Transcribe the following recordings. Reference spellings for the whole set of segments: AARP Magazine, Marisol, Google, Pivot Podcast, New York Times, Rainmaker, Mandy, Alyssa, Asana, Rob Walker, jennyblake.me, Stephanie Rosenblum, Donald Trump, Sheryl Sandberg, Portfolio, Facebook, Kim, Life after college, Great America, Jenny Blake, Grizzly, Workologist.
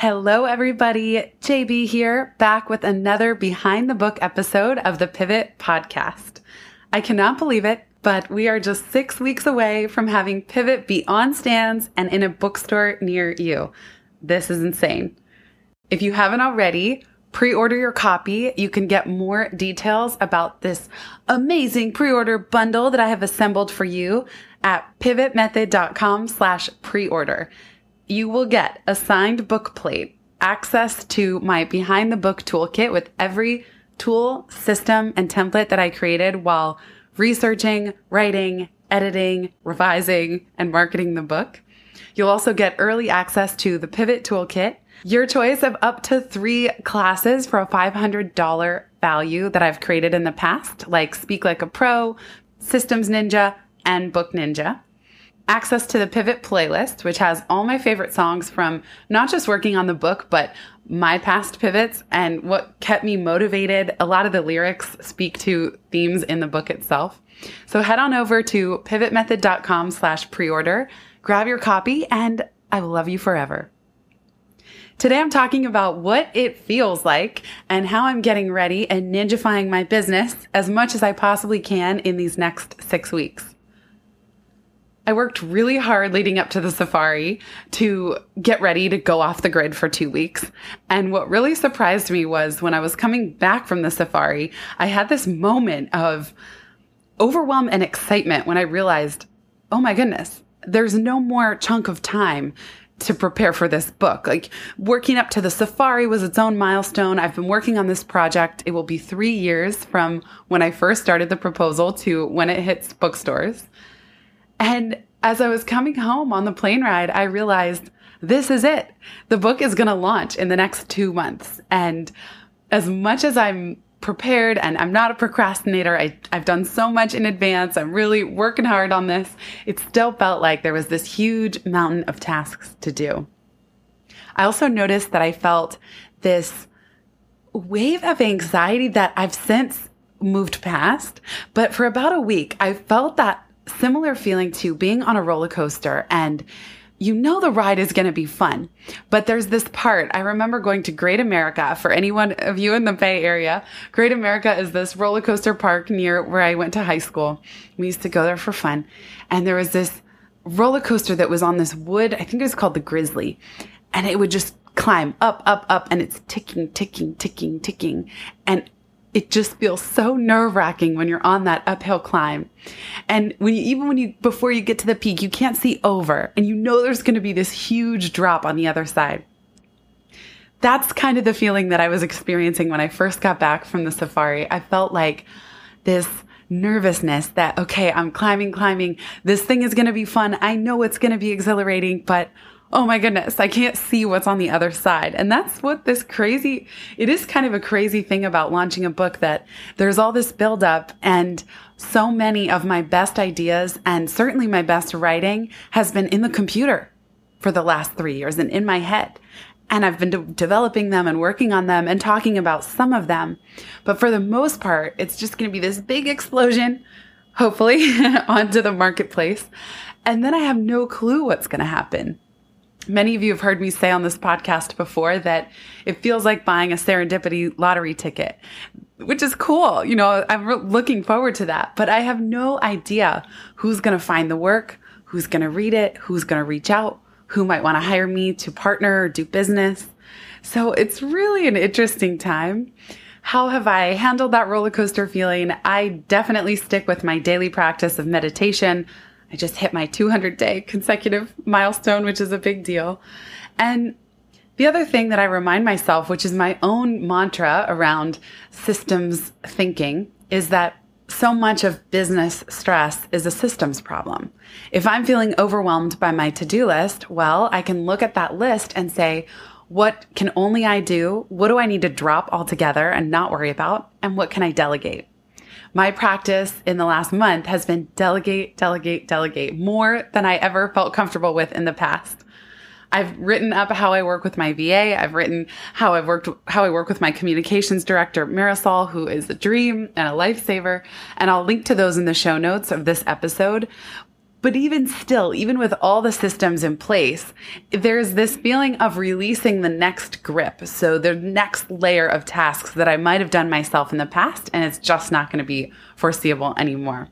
Hello, everybody. JB here, back with another Behind the Book episode of the Pivot Podcast. I cannot believe it, but we are just 6 weeks away from having Pivot be on stands and in a bookstore near you. This is insane. If you haven't already, pre-order your copy. You can get more details about this amazing pre-order bundle that I have assembled for you at pivotmethod.com/preorder. You will get a signed book plate, access to my Behind the Book toolkit with every tool, system, and template that I created while researching, writing, editing, revising, and marketing the book. You'll also get early access to the Pivot Toolkit, your choice of up to 3 classes for a $500 value that I've created in the past, like Speak Like a Pro, Systems Ninja, and Book Ninja. Access to the Pivot playlist, which has all my favorite songs from not just working on the book, but my past pivots and what kept me motivated. A lot of the lyrics speak to themes in the book itself. So head on over to pivotmethod.com/preorder, grab your copy, and I will love you forever. Today I'm talking about what it feels like and how I'm getting ready and ninjafying my business as much as I possibly can in these next 6 weeks. I worked really hard leading up to the safari to get ready to go off the grid for 2 weeks. And what really surprised me was when I was coming back from the safari, I had this moment of overwhelm and excitement when I realized, oh my goodness, there's no more chunk of time to prepare for this book. Like, working up to the safari was its own milestone. I've been working on this project. It will be 3 years from when I first started the proposal to when it hits bookstores. And as I was coming home on the plane ride, I realized this is it. The book is going to launch in the next 2 months. And as much as I'm prepared and I'm not a procrastinator, I've done so much in advance. I'm really working hard on this. It still felt like there was this huge mountain of tasks to do. I also noticed that I felt this wave of anxiety that I've since moved past. But for about a week, I felt that similar feeling to being on a roller coaster, and you know the ride is going to be fun, but there's this part. I remember going to Great America. For anyone of you in the Bay Area, Great America is this roller coaster park near where I went to high school. We used to go there for fun, and there was this roller coaster that was on this wood, I think it was called the Grizzly, and it would just climb up, up, up, and it's ticking, ticking, ticking, ticking, and it just feels so nerve-wracking when you're on that uphill climb. And when you, even when you, before you get to the peak, you can't see over, and you know there's going to be this huge drop on the other side. That's kind of the feeling that I was experiencing when I first got back from the safari. I felt like this nervousness that, okay, I'm climbing. This thing is going to be fun. I know it's going to be exhilarating, but oh my goodness, I can't see what's on the other side. And that's what this crazy, it is kind of a crazy thing about launching a book, that there's all this buildup, and so many of my best ideas and certainly my best writing has been in the computer for the last 3 years and in my head. And I've been developing them and working on them and talking about some of them. But for the most part, it's just going to be this big explosion, hopefully, onto the marketplace. And then I have no clue what's going to happen. Many of you have heard me say on this podcast before that it feels like buying a serendipity lottery ticket, which is cool. You know, I'm looking forward to that, but I have no idea who's going to find the work, who's going to read it, who's going to reach out, who might want to hire me to partner or do business. So it's really an interesting time. How have I handled that roller coaster feeling? I definitely stick with my daily practice of meditation. I just hit my 200-day consecutive milestone, which is a big deal. And the other thing that I remind myself, which is my own mantra around systems thinking, is that so much of business stress is a systems problem. If I'm feeling overwhelmed by my to-do list, well, I can look at that list and say, What can only I do? What do I need to drop altogether and not worry about? And what can I delegate? My practice in the last month has been delegate, delegate, delegate, more than I ever felt comfortable with in the past. I've written up how I work with my VA. I've written how I work with my communications director, Marisol, who is a dream and a lifesaver. And I'll link to those in the show notes of this episode. But even still, even with all the systems in place, there's this feeling of releasing the next grip. So the next layer of tasks that I might have done myself in the past, and it's just not going to be foreseeable anymore.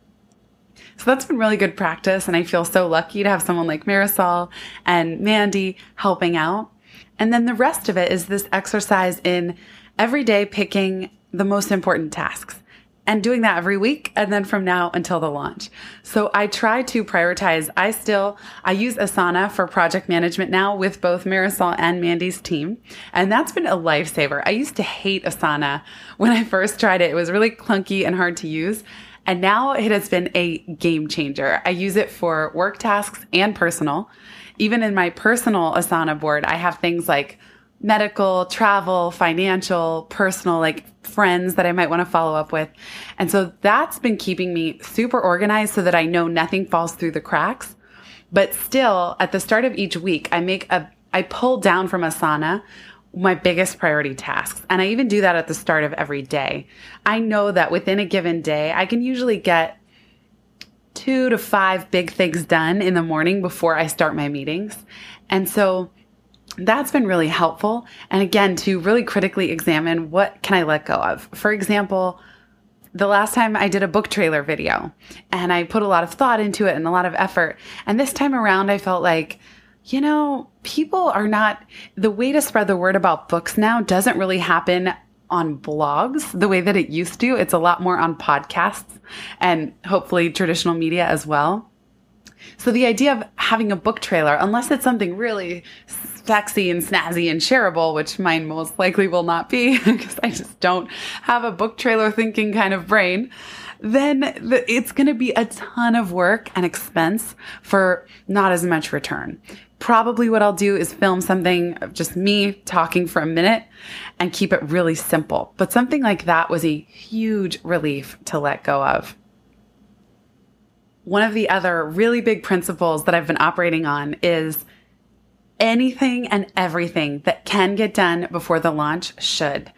So that's been really good practice, and I feel so lucky to have someone like Marisol and Mandy helping out. And then the rest of it is this exercise in every day picking the most important tasks and doing that every week, and then from now until the launch. So I try to prioritize. I use Asana for project management now with both Marisol and Mandy's team, and that's been a lifesaver. I used to hate Asana when I first tried it. It was really clunky and hard to use. And now it has been a game changer. I use it for work tasks and personal. Even in my personal Asana board, I have things like medical, travel, financial, personal, like friends that I might want to follow up with. And so that's been keeping me super organized so that I know nothing falls through the cracks. But still, at the start of each week, I pull down from Asana my biggest priority tasks. And I even do that at the start of every day. I know that within a given day, I can usually get 2 to 5 big things done in the morning before I start my meetings. And so that's been really helpful. And again, to really critically examine what can I let go of. For example, the last time I did a book trailer video and I put a lot of thought into it and a lot of effort. And this time around, I felt like, you know, the way to spread the word about books now doesn't really happen on blogs the way that it used to. It's a lot more on podcasts and hopefully traditional media as well. So the idea of having a book trailer, unless it's something really sexy and snazzy and shareable, which mine most likely will not be because I just don't have a book trailer thinking kind of brain, then it's going to be a ton of work and expense for not as much return. Probably what I'll do is film something of just me talking for a minute and keep it really simple. But something like that was a huge relief to let go of. One of the other really big principles that I've been operating on is anything and everything that can get done before the launch should.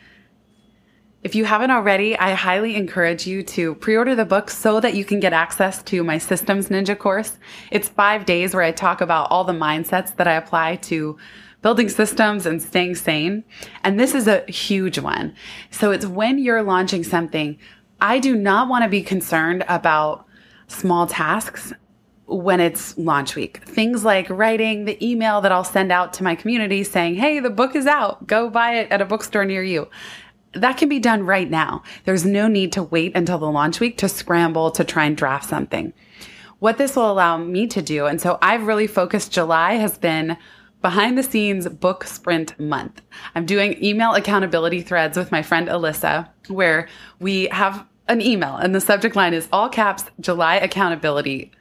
If you haven't already, I highly encourage you to pre-order the book so that you can get access to my Systems Ninja course. It's 5 days where I talk about all the mindsets that I apply to building systems and staying sane. And this is a huge one. So it's when you're launching something, I do not want to be concerned about small tasks when it's launch week. Things like writing the email that I'll send out to my community saying, hey, the book is out, go buy it at a bookstore near you. That can be done right now. There's no need to wait until the launch week to scramble to try and draft something. What this will allow me to do, and so I've really focused, July has been behind the scenes book sprint month. I'm doing email accountability threads with my friend Alyssa, where we have an email and the subject line is all caps, July accountability.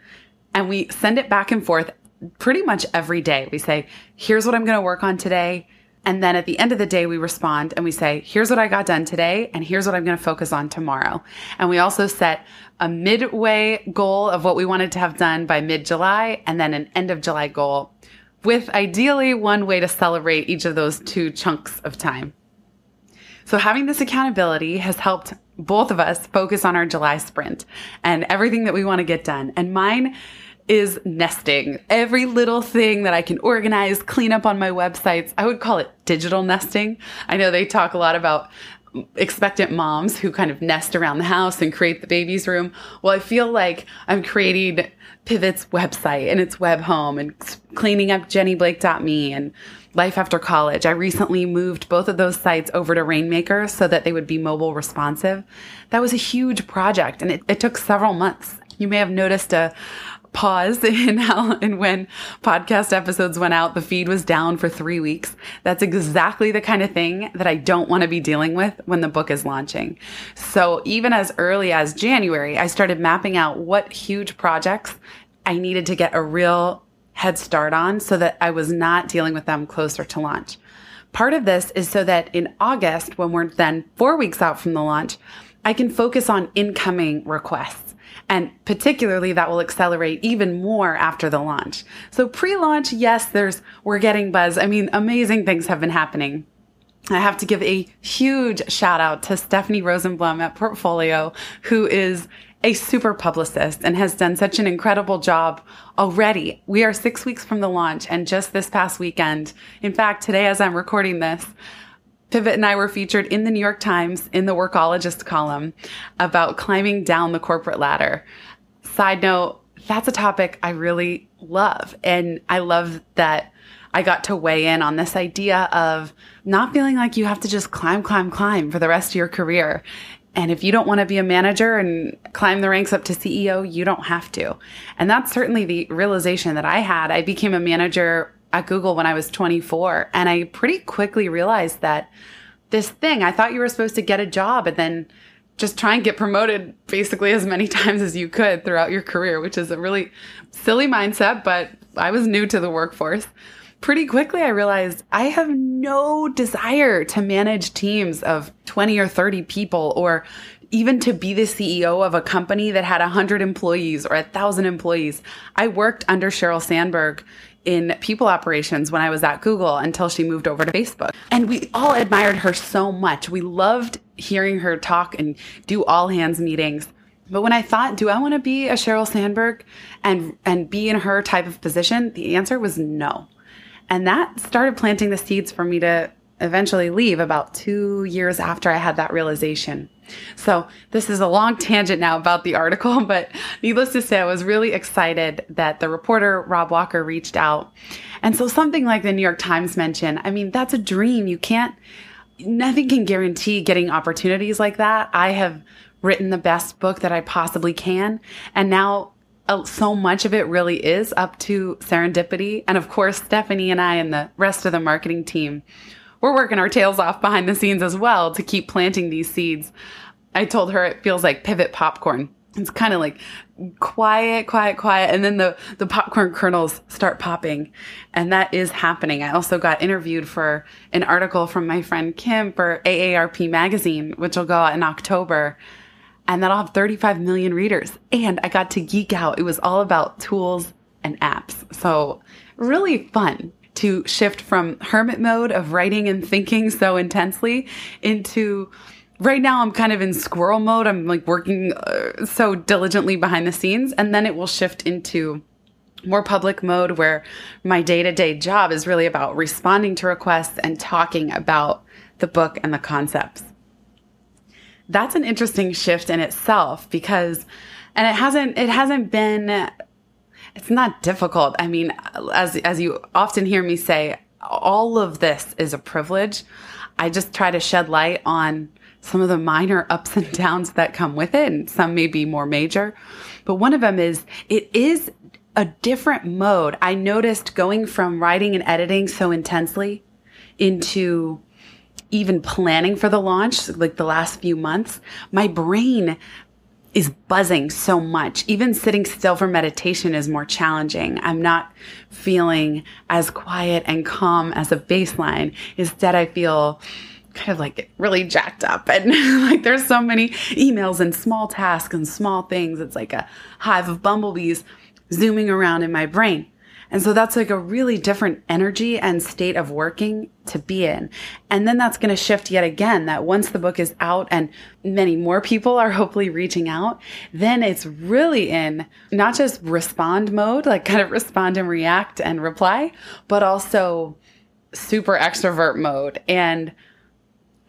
And we send it back and forth pretty much every day. We say, here's what I'm going to work on today. And then at the end of the day, we respond and we say, here's what I got done today, and here's what I'm going to focus on tomorrow. And we also set a midway goal of what we wanted to have done by mid-July, and then an end-of-July goal with ideally one way to celebrate each of those two chunks of time. So having this accountability has helped both of us focus on our July sprint and everything that we want to get done. And mine is nesting. Every little thing that I can organize, clean up on my websites. I would call it digital nesting. I know they talk a lot about expectant moms who kind of nest around the house and create the baby's room. Well, I feel like I'm creating Pivot's website and its web home and cleaning up jennyblake.me and Life After College. I recently moved both of those sites over to Rainmaker so that they would be mobile responsive. That was a huge project, and it took several months. You may have noticed a pause in how and when podcast episodes went out. The feed was down for 3 weeks. That's exactly the kind of thing that I don't want to be dealing with when the book is launching. So even as early as January, I started mapping out what huge projects I needed to get a real head start on so that I was not dealing with them closer to launch. Part of this is so that in August, when we're then 4 weeks out from the launch, I can focus on incoming requests. And particularly that will accelerate even more after the launch. So pre-launch, yes, we're getting buzz. I mean, amazing things have been happening. I have to give a huge shout out to Stephanie Rosenblum at Portfolio, who is a super publicist and has done such an incredible job already. We are 6 weeks from the launch, and just this past weekend, in fact, today as I'm recording this, Pivot and I were featured in the New York Times in the Workologist column about climbing down the corporate ladder. Side note, that's a topic I really love. And I love that I got to weigh in on this idea of not feeling like you have to just climb for the rest of your career. And if you don't want to be a manager and climb the ranks up to CEO, you don't have to. And that's certainly the realization that I had. I became a manager at Google when I was 24, and I pretty quickly realized that this thing, I thought you were supposed to get a job and then just try and get promoted basically as many times as you could throughout your career, which is a really silly mindset, but I was new to the workforce. Pretty quickly, I realized I have no desire to manage teams of 20 or 30 people, or even to be the CEO of a company that had 100 employees or 1,000 employees. I worked under Sheryl Sandberg in people operations when I was at Google until she moved over to Facebook. And we all admired her so much. We loved hearing her talk and do all hands meetings. But when I thought, do I want to be a Sheryl Sandberg and be in her type of position? The answer was no. And that started planting the seeds for me to eventually leave about 2 years after I had that realization. So this is a long tangent now about the article, but needless to say, I was really excited that the reporter, Rob Walker, reached out. And so something like the New York Times mentioned, I mean, that's a dream. Nothing can guarantee getting opportunities like that. I have written the best book that I possibly can. And now so much of it really is up to serendipity. And of course, Stephanie and I and the rest of the marketing team, we're working our tails off behind the scenes as well to keep planting these seeds. I told her it feels like Pivot popcorn. It's kind of like quiet. And then the popcorn kernels start popping. And that is happening. I also got interviewed for an article from my friend Kim for AARP Magazine, which will go out in October. And that'll have 35 million readers. And I got to geek out. It was all about tools and apps. So really fun to shift from hermit mode of writing and thinking so intensely into right now I'm kind of in squirrel mode. I'm like working so diligently behind the scenes. And then it will shift into more public mode where my day-to-day job is really about responding to requests and talking about the book and the concepts. That's an interesting shift in itself because, and it hasn't been, it's not difficult. I mean, as you often hear me say, all of this is a privilege. I just try to shed light on some of the minor ups and downs that come with it, and some may be more major. But one of them is, it is a different mode. I noticed going from writing and editing so intensely into even planning for the launch, like the last few months, my brain is buzzing so much. Even sitting still for meditation is more challenging. I'm not feeling as quiet and calm as a baseline. Instead, I feel kind of like really jacked up. And like there's so many emails and small tasks and small things. It's like a hive of bumblebees zooming around in my brain. And so that's like a really different energy and state of working to be in. And then that's going to shift yet again, that once the book is out and many more people are hopefully reaching out, then it's really in not just respond mode, like kind of respond and react and reply, but also super extrovert mode. And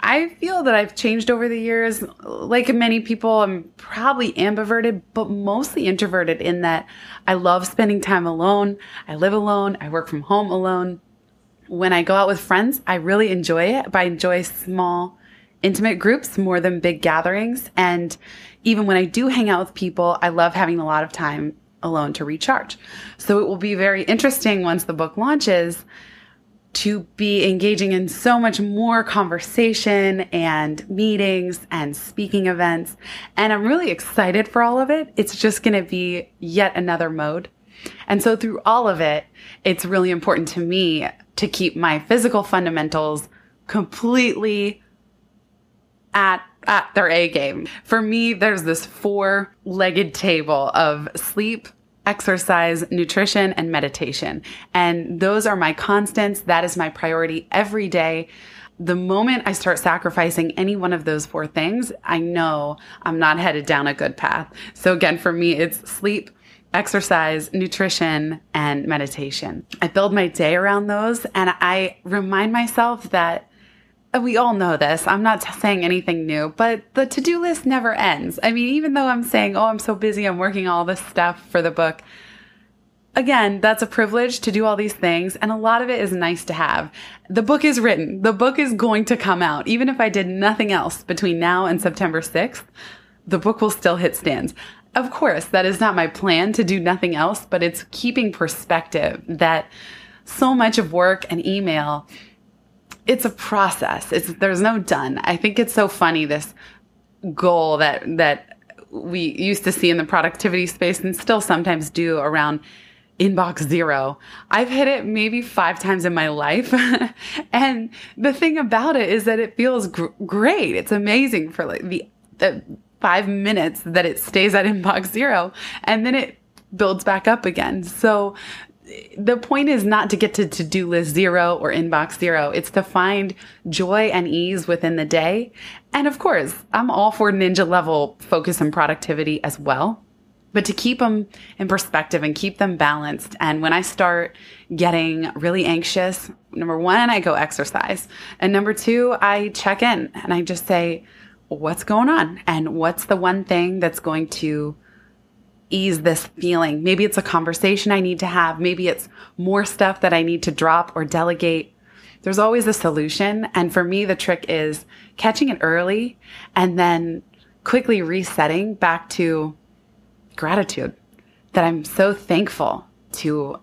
I feel that I've changed over the years. Like many people, I'm probably ambiverted, but mostly introverted in that I love spending time alone. I live alone. I work from home alone. When I go out with friends, I really enjoy it, but I enjoy small, intimate groups more than big gatherings. And even when I do hang out with people, I love having a lot of time alone to recharge. So it will be very interesting once the book launches to be engaging in so much more conversation and meetings and speaking events. And I'm really excited for all of it. It's just going to be yet another mode. And so through all of it, it's really important to me to keep my physical fundamentals completely at their A game. For me, there's this 4-legged table of sleep, exercise, nutrition, and meditation. And those are my constants. That is my priority every day. The moment I start sacrificing any one of those 4 things, I know I'm not headed down a good path. So again, for me, it's sleep, exercise, nutrition, and meditation. I build my day around those, and I remind myself that we all know this. I'm not saying anything new, but the to-do list never ends. I mean, even though I'm saying, oh, I'm so busy, I'm working all this stuff for the book. Again, that's a privilege to do all these things, and a lot of it is nice to have. The book is written. The book is going to come out. Even if I did nothing else between now and September 6th, the book will still hit stands. Of course, that is not my plan to do nothing else, but it's keeping perspective that so much of work and email, it's a process. There's no done. I think it's so funny, this goal that we used to see in the productivity space and still sometimes do around inbox zero. I've hit it maybe 5 times in my life. And the thing about it is that it feels great. It's amazing for like the 5 minutes that it stays at inbox zero, and then it builds back up again. So the point is not to get to to-do list zero or inbox zero. It's to find joy and ease within the day. And of course, I'm all for ninja level focus and productivity as well. But to keep them in perspective and keep them balanced. And when I start getting really anxious, number 1, I go exercise. And number 2, I check in and I just say, what's going on? And what's the one thing that's going to ease this feeling? Maybe it's a conversation I need to have. Maybe it's more stuff that I need to drop or delegate. There's always a solution. And for me, the trick is catching it early and then quickly resetting back to gratitude that I'm so thankful to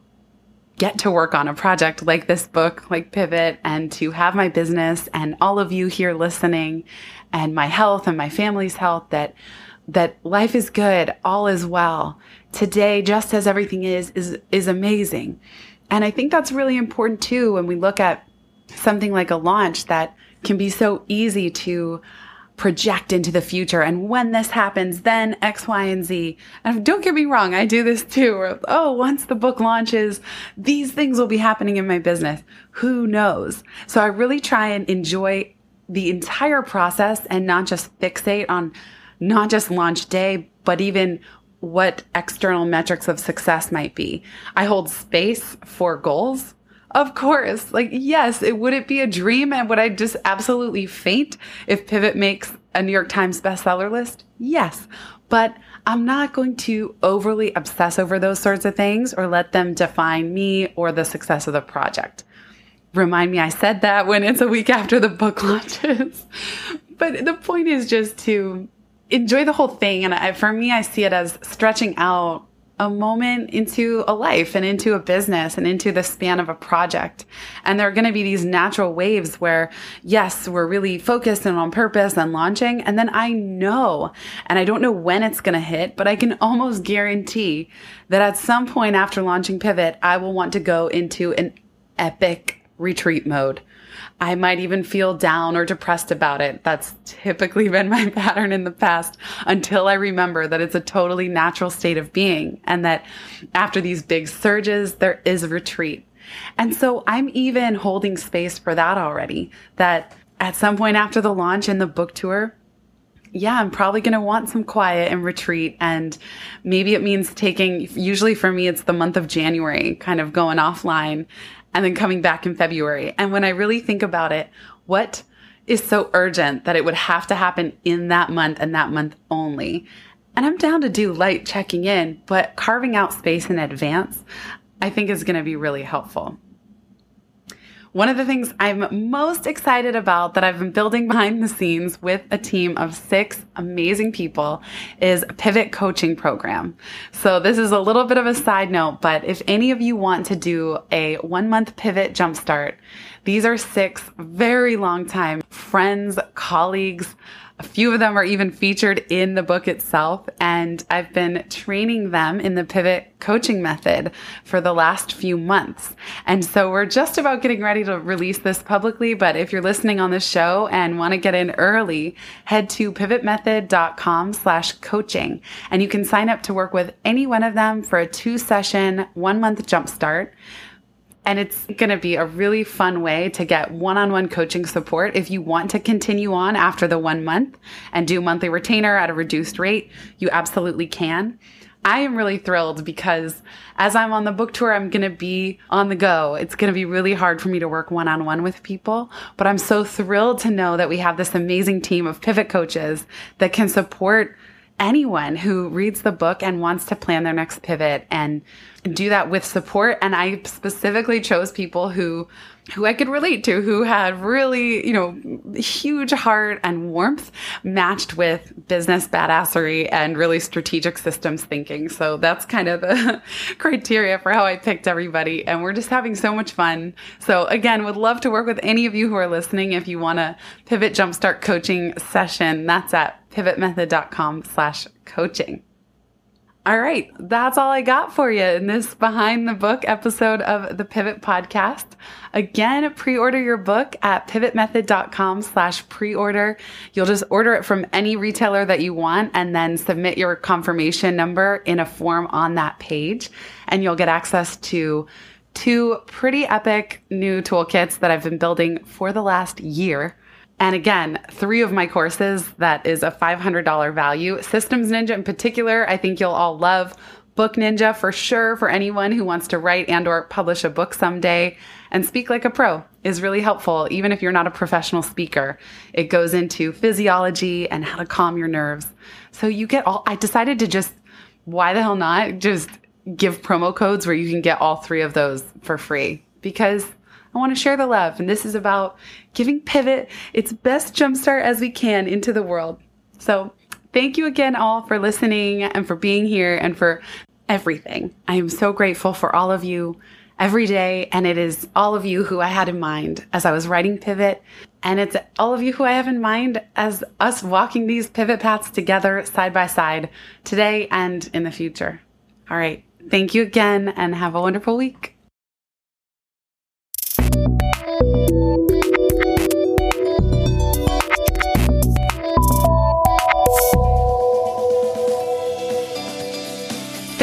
get to work on a project like this book, like Pivot, and to have my business and all of you here listening and my health and my family's health, that life is good, all is well. Today, just as everything is amazing. And I think that's really important too when we look at something like a launch that can be so easy to project into the future. And when this happens, then X, Y, and Z. And don't get me wrong, I do this too. Or, oh, once the book launches, these things will be happening in my business. Who knows? So I really try and enjoy the entire process and not just fixate on not just launch day, but even what external metrics of success might be. I hold space for goals. Of course, like, yes, would it be a dream? And would I just absolutely faint if Pivot makes a New York Times bestseller list? Yes, but I'm not going to overly obsess over those sorts of things or let them define me or the success of the project. Remind me I said that when it's a week after the book launches. But the point is just to enjoy the whole thing. And for me, I see it as stretching out a moment into a life and into a business and into the span of a project. And there are going to be these natural waves where, yes, we're really focused and on purpose and launching. And then I know, and I don't know when it's going to hit, but I can almost guarantee that at some point after launching Pivot, I will want to go into an epic retreat mode. I might even feel down or depressed about it. That's typically been my pattern in the past until I remember that it's a totally natural state of being and that after these big surges, there is retreat. And so I'm even holding space for that already, that at some point after the launch and the book tour, yeah, I'm probably going to want some quiet and retreat. And maybe it means usually for me, it's the month of January, kind of going offline and then coming back in February. And when I really think about it, what is so urgent that it would have to happen in that month and that month only? And I'm down to do light checking in, but carving out space in advance, I think is going to be really helpful. One of the things I'm most excited about that I've been building behind the scenes with a team of 6 amazing people is a Pivot coaching program. So this is a little bit of a side note, but if any of you want to do a 1-month Pivot jumpstart, These are 6 very long-time friends, colleagues. A few of them are even featured in the book itself, and I've been training them in the Pivot coaching method for the last few months. And so we're just about getting ready to release this publicly, but if you're listening on the show and want to get in early, head to pivotmethod.com/coaching, and you can sign up to work with any one of them for a 2-session, 1-month jumpstart. And it's going to be a really fun way to get one-on-one coaching support. If you want to continue on after the 1 month and do monthly retainer at a reduced rate, you absolutely can. I am really thrilled because as I'm on the book tour, I'm going to be on the go. It's going to be really hard for me to work one-on-one with people, but I'm so thrilled to know that we have this amazing team of Pivot coaches that can support anyone who reads the book and wants to plan their next pivot and do that with support. And I specifically chose people who I could relate to, who had really, huge heart and warmth matched with business badassery and really strategic systems thinking. So that's kind of the criteria for how I picked everybody. And we're just having so much fun. So again, would love to work with any of you who are listening. If you want a Pivot Jumpstart coaching session, that's at pivotmethod.com/coaching. All right, that's all I got for you in this Behind the Book episode of the Pivot Podcast. Again, pre-order your book at pivotmethod.com/pre-order. You'll just order it from any retailer that you want and then submit your confirmation number in a form on that page, and you'll get access to 2 pretty epic new toolkits that I've been building for the last year. And again, 3 of my courses, that is a $500 value. Systems Ninja in particular, I think you'll all love. Book Ninja for sure, for anyone who wants to write and or publish a book someday. And Speak Like a Pro is really helpful, even if you're not a professional speaker. It goes into physiology and how to calm your nerves. So you get all, I decided to just, why the hell not, just give promo codes where you can get all 3 of those for free, because I want to share the love, and this is about giving Pivot its best jumpstart as we can into the world. So thank you again all for listening and for being here and for everything. I am so grateful for all of you every day, and it is all of you who I had in mind as I was writing Pivot, and it's all of you who I have in mind as us walking these pivot paths together side by side today and in the future. All right, thank you again, and have a wonderful week.